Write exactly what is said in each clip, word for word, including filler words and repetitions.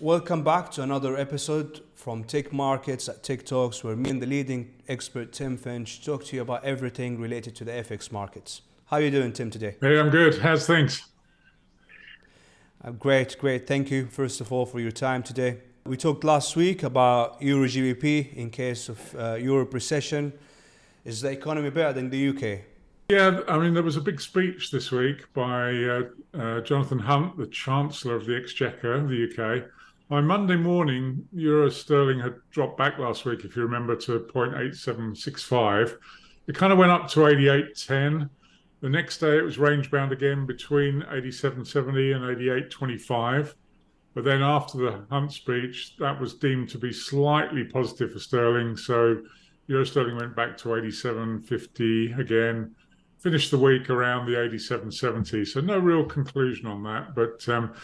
Welcome back to another episode from T I C Markets at T I C Talks, where me and the leading expert Tim Finch talk to you about everything related to the F X markets. How are you doing, Tim, today? Hey, I'm good. How's things? Uh, great, great. Thank you, first of all, for your time today. We talked last week about Euro G B P in case of uh, Europe recession. Is the economy better than the U K? Yeah, I mean, there was a big speech this week by uh, uh, Jeremy Hunt, the Chancellor of the Exchequer of the U K. By Monday morning, euro sterling had dropped back last week, if you remember, to zero point eight seven six five. It kind of went up to eighty-eight ten. The next day, it was range bound again between eighty-seven seventy and eighty-eight twenty-five. But then after the Hunt speech, that was deemed to be slightly positive for sterling. So euro sterling went back to eighty-seven fifty again. Finished the week around the eighty-seven seventy, so no real conclusion on that. But um,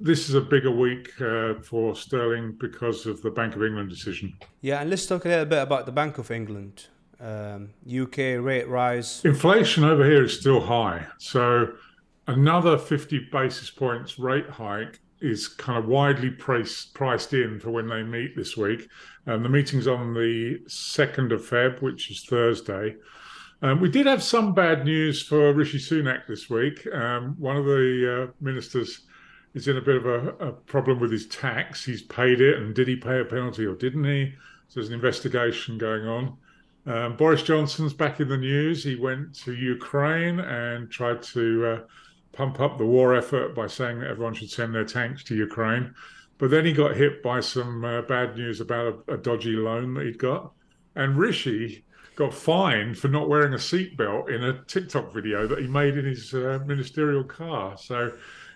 this is a bigger week uh, for sterling because of the Bank of England decision. Yeah, and let's talk a little bit about the Bank of England. Um, U K rate rise. Inflation over here is still high, so another fifty basis points rate hike is kind of widely priced priced in for when they meet this week. And um, the meeting's on the second of February, which is Thursday. Um, we did have some bad news for Rishi Sunak this week. Um, one of the uh, ministers is in a bit of a, a problem with his tax. He's paid it, and did he pay a penalty or didn't he? So there's an investigation going on. Um, Boris Johnson's back in the news. He went to Ukraine and tried to uh, pump up the war effort by saying that everyone should send their tanks to Ukraine. But then he got hit by some uh, bad news about a, a dodgy loan that he'd got. And Rishi got fined for not wearing a seatbelt in a TikTok video that he made in his uh, ministerial car. So,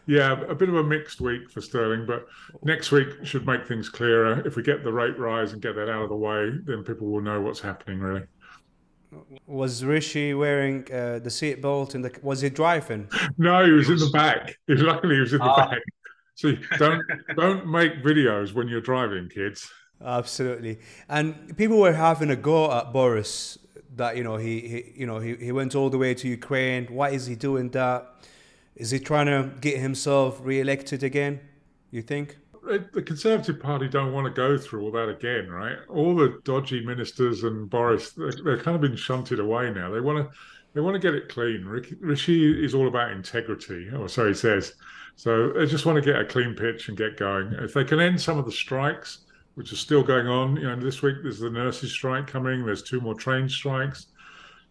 yeah, a bit of a mixed week for sterling, but next week should make things clearer. If we get the rate rise and get that out of the way, then people will know what's happening, really. Was Rishi wearing uh, the seatbelt? In the, was he driving? No, he was in the back. Luckily, he was in the ah. back. So don't don't make videos when you're driving, kids. Absolutely. And people were having a go at Boris that, you know, he, he you know, he, he went all the way to Ukraine. Why is he doing that? Is he trying to get himself re-elected again, you think? The Conservative Party don't want to go through all that again, right? All the dodgy ministers and Boris, they're, they're kind of been shunted away now. They want to they want to get it clean. Rishi is all about integrity, or so he says. So they just want to get a clean pitch and get going. If they can end some of the strikes, which is still going on. You know, this week there's the nurses' strike coming. There's two more train strikes.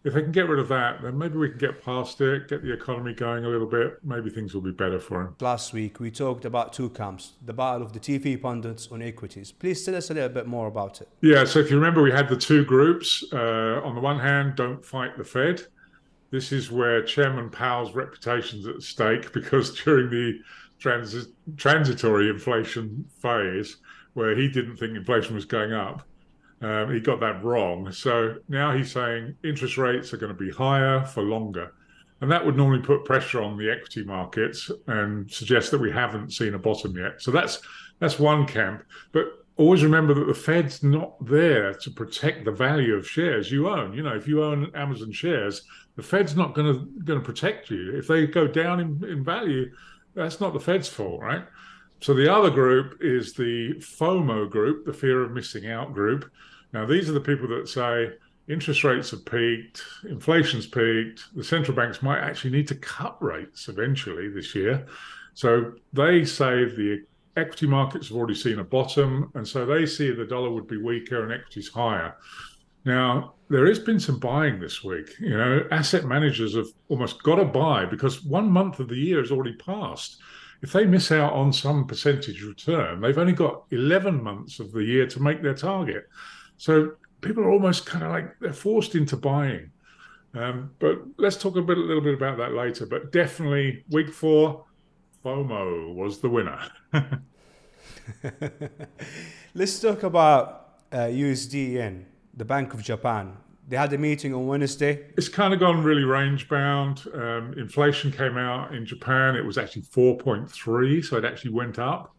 If they can get rid of that, then maybe we can get past it, get the economy going a little bit. Maybe things will be better for him. Last week we talked about two camps, the battle of the T V pundits on equities. Please tell us a little bit more about it. Yeah, so if you remember, we had the two groups. Uh, on the one hand, don't fight the Fed. This is where Chairman Powell's reputation's at stake because during the trans- transitory inflation phase, where he didn't think inflation was going up. Um, he got that wrong. So now he's saying interest rates are going to be higher for longer. And that would normally put pressure on the equity markets and suggest that we haven't seen a bottom yet. So that's that's one camp. But always remember that the Fed's not there to protect the value of shares you own. You know, if you own Amazon shares, the Fed's not going to, going to protect you. If they go down in, in value, that's not the Fed's fault, right? So the other group is the FOMO group, the fear of missing out group. Now, these are the people that say interest rates have peaked, inflation's peaked, the central banks might actually need to cut rates eventually this year. So they say the equity markets have already seen a bottom, and so they see the dollar would be weaker and equities higher. Now, there has been some buying this week. You know, asset managers have almost got to buy because one month of the year has already passed. If they miss out on some percentage return, they've only got eleven months of the year to make their target. So people are almost kind of like they're forced into buying. Um, but let's talk a, bit, a little bit about that later. But definitely week four, FOMO was the winner. Let's talk about uh, U S D Yen, the Bank of Japan. They had a meeting on Wednesday. It's kind of gone really range-bound. Um, inflation came out in Japan. It was actually four point three, so it actually went up.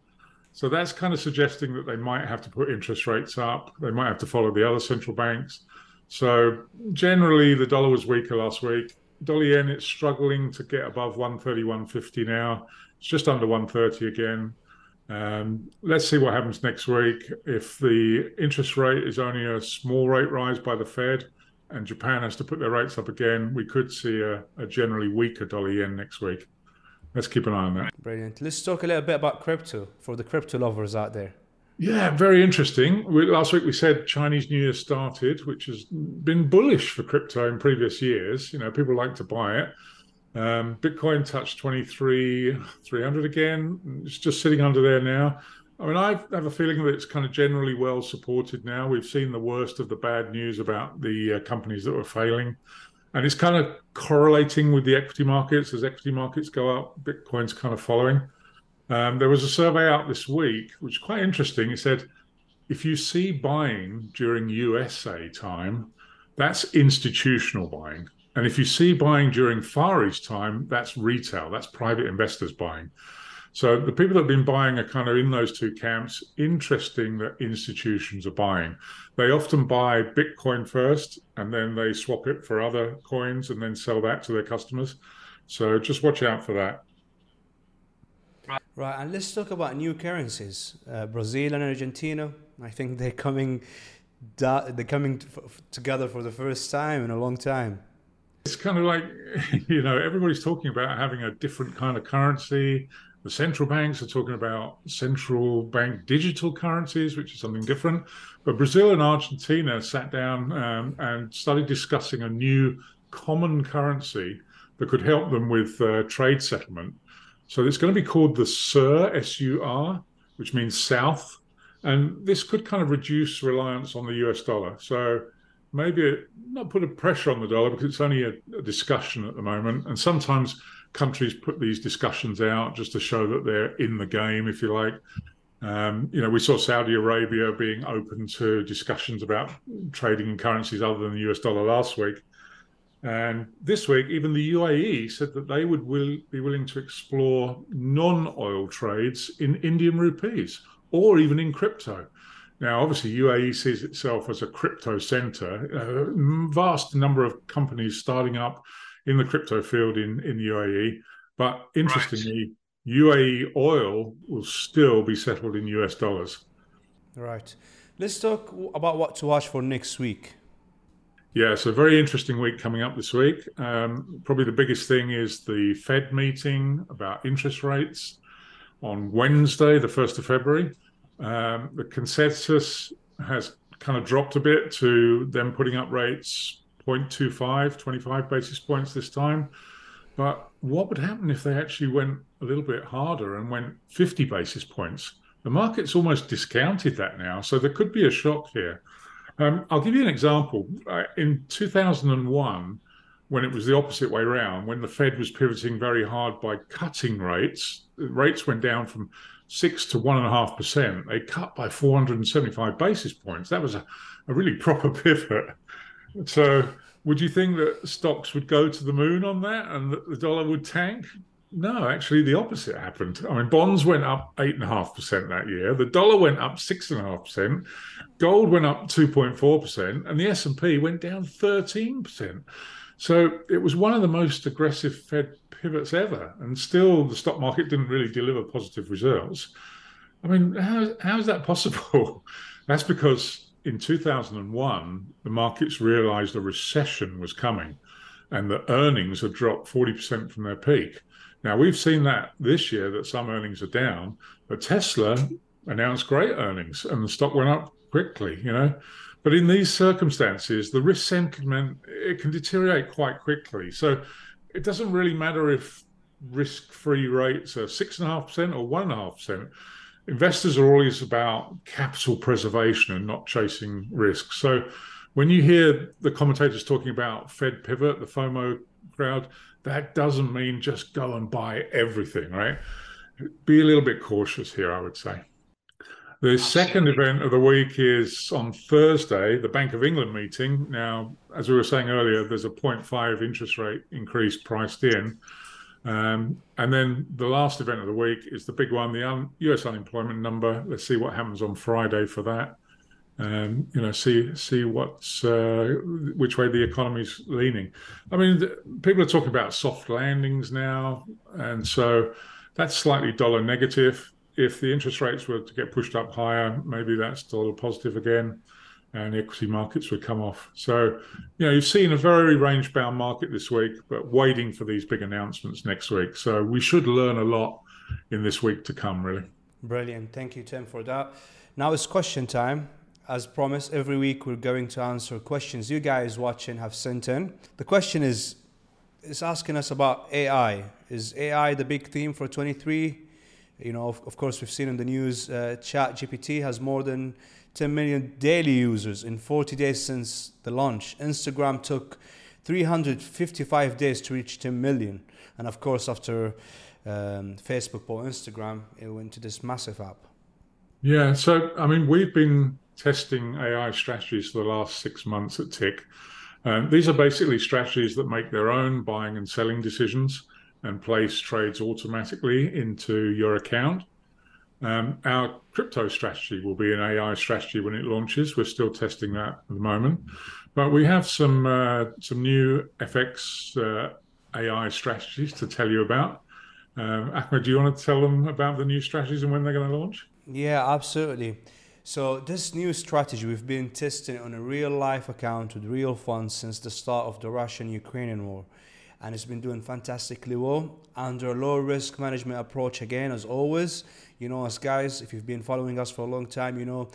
So that's kind of suggesting that they might have to put interest rates up. They might have to follow the other central banks. So generally, the dollar was weaker last week. Dollar yen, it's struggling to get above one thirty, one fifty now. It's just under one thirty again. Um, let's see what happens next week. If the interest rate is only a small rate rise by the Fed and Japan has to put their rates up again, we could see a, a generally weaker dollar yen next week. Let's keep an eye on that. Brilliant. Let's talk a little bit about crypto for the crypto lovers out there. Yeah, very interesting. We, last week we said Chinese New Year started, which has been bullish for crypto in previous years. You know, people like to buy it. Um, Bitcoin touched twenty-three thousand three hundred again. It's just sitting under there now. I mean, I have a feeling that it's kind of generally well supported now. We've seen the worst of the bad news about the uh, companies that were failing. And it's kind of correlating with the equity markets. As equity markets go up, Bitcoin's kind of following. Um, there was a survey out this week, which is quite interesting. It said, if you see buying during U S A time, that's institutional buying. And if you see buying during Far East time, that's retail, that's private investors buying. So the people that have been buying are kind of in those two camps. Interesting that institutions are buying. They often buy Bitcoin first, and then they swap it for other coins and then sell that to their customers. So just watch out for that. Right, and let's talk about new currencies. Uh, Brazil and Argentina, I think they're coming, da- they're coming t- f- together for the first time in a long time. It's kind of like, you know, everybody's talking about having a different kind of currency. The central banks are talking about central bank digital currencies, which is something different. But Brazil and Argentina sat down um, and started discussing a new common currency that could help them with uh, trade settlement. So it's going to be called the S U R, S U R, which means South. And this could kind of reduce reliance on the U S dollar. So maybe it, not put a pressure on the dollar, because it's only a, a discussion at the moment. And sometimes countries put these discussions out just to show that they're in the game, if you like. Um, you know, we saw Saudi Arabia being open to discussions about trading in currencies other than the U S dollar last week. And this week, even the U A E said that they would will, be willing to explore non-oil trades in Indian rupees or even in crypto. Now, obviously, U A E sees itself as a crypto center, a vast number of companies starting up in the crypto field in, in the U A E. But interestingly, right, U A E oil will still be settled in U S dollars. Right. Let's talk about what to watch for next week. Yeah, so very interesting week coming up this week. Um, probably the biggest thing is the Fed meeting about interest rates on Wednesday, the first of February. Um, the consensus has kind of dropped a bit to them putting up rates zero point two five, twenty-five basis points this time. But what would happen if they actually went a little bit harder and went fifty basis points? The market's almost discounted that now, so there could be a shock here. Um, I'll give you an example. Uh, in two thousand one, when it was the opposite way around, when the Fed was pivoting very hard by cutting rates, rates went down from six to one and a half percent. They cut by four hundred seventy-five basis points. That was a, a really proper pivot. So would you think that stocks would go to the moon on that and that the dollar would tank? No, actually the opposite happened. I mean, bonds went up eight and a half percent that year. The dollar went up six and a half percent. Gold went up two point four percent and the S and P went down thirteen percent. So it was one of the most aggressive Fed pivots ever. And still the stock market didn't really deliver positive results. I mean, how, how is that possible? That's because in two thousand one, the markets realized a recession was coming and the earnings had dropped forty percent from their peak. Now, we've seen that this year, that some earnings are down, but Tesla announced great earnings and the stock went up quickly, you know. But in these circumstances, the risk sentiment, it can deteriorate quite quickly. So it doesn't really matter if risk-free rates are six point five percent or one point five percent. Investors are always about capital preservation and not chasing risk. So when you hear the commentators talking about Fed pivot, the FOMO crowd, that doesn't mean just go and buy everything, right? Be a little bit cautious here, I would say. The second event of the week is on Thursday, the Bank of England meeting. Now, as we were saying earlier, there's a zero point five interest rate increase priced in. Um, and then the last event of the week is the big one, the un- U S unemployment number. Let's see what happens on Friday for that. Um, you know, see see what's uh, which way the economy's leaning. I mean, th- people are talking about soft landings now, and so that's slightly dollar negative. if the interest rates were to get pushed up higher, maybe that's still a positive again, and the equity markets would come off. So, you know, you've seen a very range-bound market this week, but waiting for these big announcements next week. So we should learn a lot in this week to come, really. Brilliant. Thank you, Tim, for that. Now it's question time. As promised, every week we're going to answer questions you guys watching have sent in. The question is, it's asking us about A I. Is A I the big theme for twenty-three? You know, of, of course, we've seen in the news, uh, ChatGPT has more than ten million daily users in forty days since the launch. Instagram took three hundred fifty-five days to reach ten million. And of course, after um, Facebook or Instagram, it went to this massive app. Yeah, so, I mean, we've been testing A I strategies for the last six months at T I C. Um, these are basically strategies that make their own buying and selling decisions and place trades automatically into your account. Um, our crypto strategy will be an A I strategy when it launches. We're still testing that at the moment, but we have some uh, some new F X uh, A I strategies to tell you about. Um, Ahmed, do you want to tell them about the new strategies and when they're going to launch? Yeah, absolutely. So this new strategy we've been testing on a real life account with real funds since the start of the Russian-Ukrainian war. And it's been doing fantastically well under a low risk management approach again, as always. You know us guys, if you've been following us for a long time, you know,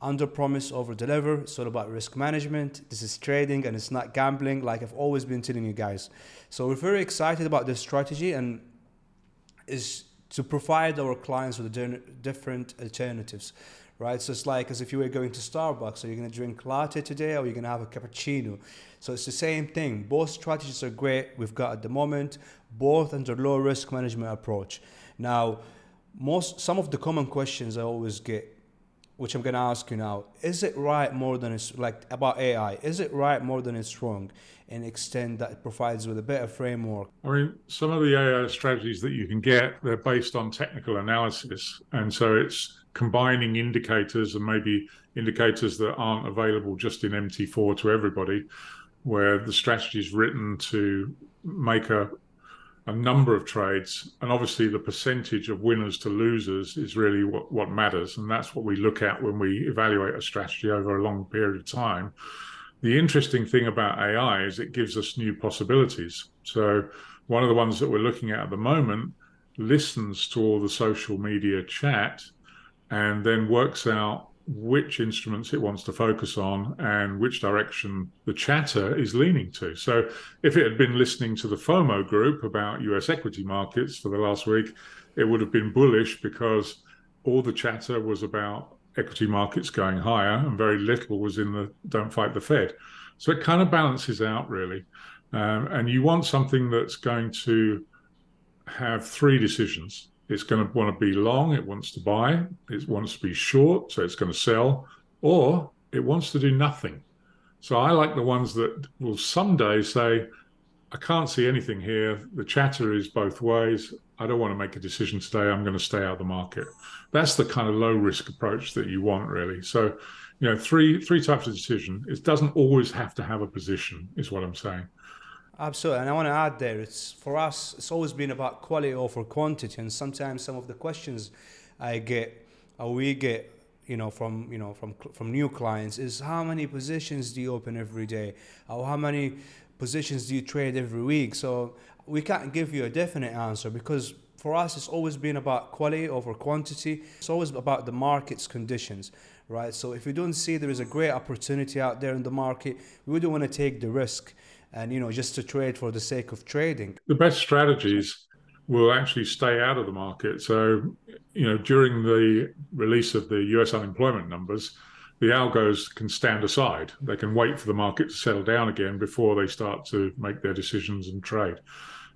under promise, over deliver. It's all about risk management. This is trading and it's not gambling, like I've always been telling you guys. So we're very excited about this strategy, and is to provide our clients with different alternatives, right? So it's like as if you were going to Starbucks, are you going to drink latte today or are you going to have a cappuccino? So it's the same thing. Both strategies are great we've got at the moment, both under low risk management approach. Now, most some of the common questions I always get, which I'm going to ask you now, is it right more than it's like about A I? Is it right more than it's wrong, in extent that it provides with a better framework? I mean, some of the A I strategies that you can get, they're based on technical analysis. And so it's combining indicators, and maybe indicators that aren't available just in M T four to everybody, where the strategy is written to make a a number of trades, and obviously the percentage of winners to losers is really what, what matters, and that's what we look at when we evaluate a strategy over a long period of time. The interesting thing about A I is it gives us new possibilities. So one of the ones that we're looking at at the moment listens to all the social media chat and then works out which instruments it wants to focus on and which direction the chatter is leaning to. So if it had been listening to the FOMO group about U S equity markets for the last week, it would have been bullish because all the chatter was about equity markets going higher and very little was in the don't fight the Fed. So it kind of balances out, really. Um, and you want something that's going to have three decisions. It's going to want to be long, it wants to buy, it wants to be short, so it's going to sell, or it wants to do nothing. So I like the ones that will someday say, I can't see anything here, the chatter is both ways, I don't want to make a decision today, I'm going to stay out of the market. That's the kind of low risk approach that you want, really. So, you know, three three types of decision. It doesn't always have to have a position, is what I'm saying. Absolutely. And I want to add there, it's for us, it's always been about quality over quantity. And sometimes some of the questions I get, or we get, you know, from, you know, from, from new clients is how many positions do you open every day? Or how many positions do you trade every week? So we can't give you a definite answer, because for us, it's always been about quality over quantity. It's always about the market's conditions, right? So if you don't see there is a great opportunity out there in the market, we wouldn't want to take the risk and, you know, just to trade for the sake of trading. The best strategies will actually stay out of the market. So, you know, during the release of the U S unemployment numbers, the algos can stand aside. They can wait for the market to settle down again before they start to make their decisions and trade.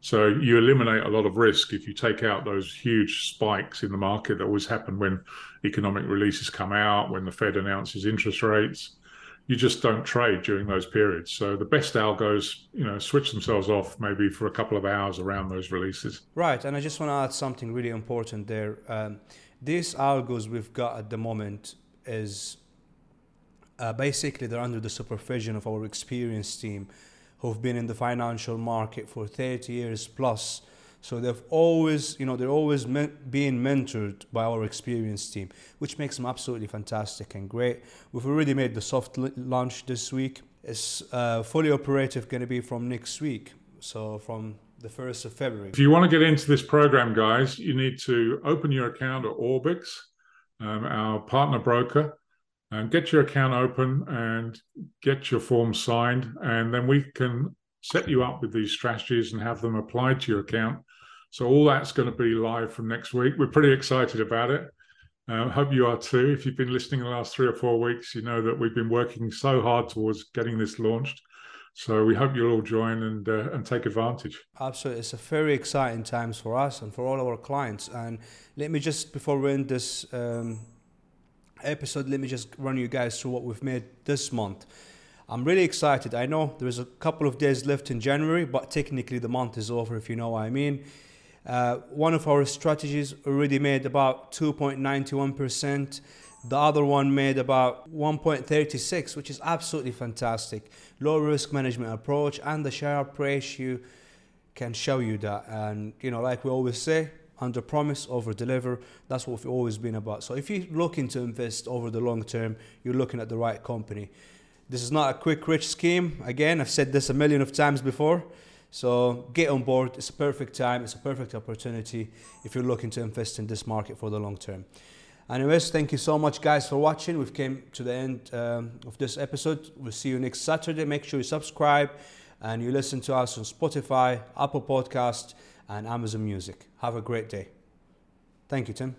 So you eliminate a lot of risk if you take out those huge spikes in the market that always happen when economic releases come out, when the Fed announces interest rates. You just don't trade during those periods. So the best algos, you know, switch themselves off maybe for a couple of hours around those releases. Right. And I just want to add something really important there. Um, these algos we've got at the moment is uh, basically they're under the supervision of our experienced team who've been in the financial market for thirty years plus. So they've always, you know, they're always men- being mentored by our experienced team, which makes them absolutely fantastic and great. We've already made the soft l- launch this week. It's uh, fully operative, going to be from next week. So from the first of February. If you want to get into this program, guys, you need to open your account at Orbix, um, our partner broker, and get your account open and get your form signed. And then we can set you up with these strategies and have them applied to your account. So all that's going to be live from next week. We're pretty excited about it. I um, hope you are too. If you've been listening the last three or four weeks, you know that we've been working so hard towards getting this launched. So we hope you'll all join and uh, and take advantage. Absolutely. It's a very exciting times for us and for all our clients. And let me just, before we end this um, episode, let me just run you guys through what we've made this month. I'm really excited. I know there is a couple of days left in January, but technically the month is over, if you know what I mean. Uh, one of our strategies already made about two point nine one percent. The other one made about one point three six, which is absolutely fantastic. Low risk management approach, and the sharp ratio can show you that. And, you know, like we always say, under promise, over deliver. That's what we've always been about. So if you're looking to invest over the long term, you're looking at the right company. This is not a quick rich scheme. Again, I've said this a million of times before. So get on board. It's a perfect time. It's a perfect opportunity if you're looking to invest in this market for the long term. Anyways, thank you so much, guys, for watching. We've came to the end um, of this episode. We'll see you next Saturday. Make sure you subscribe and you listen to us on Spotify, Apple Podcasts, and Amazon Music. Have a great day. Thank you, Tim.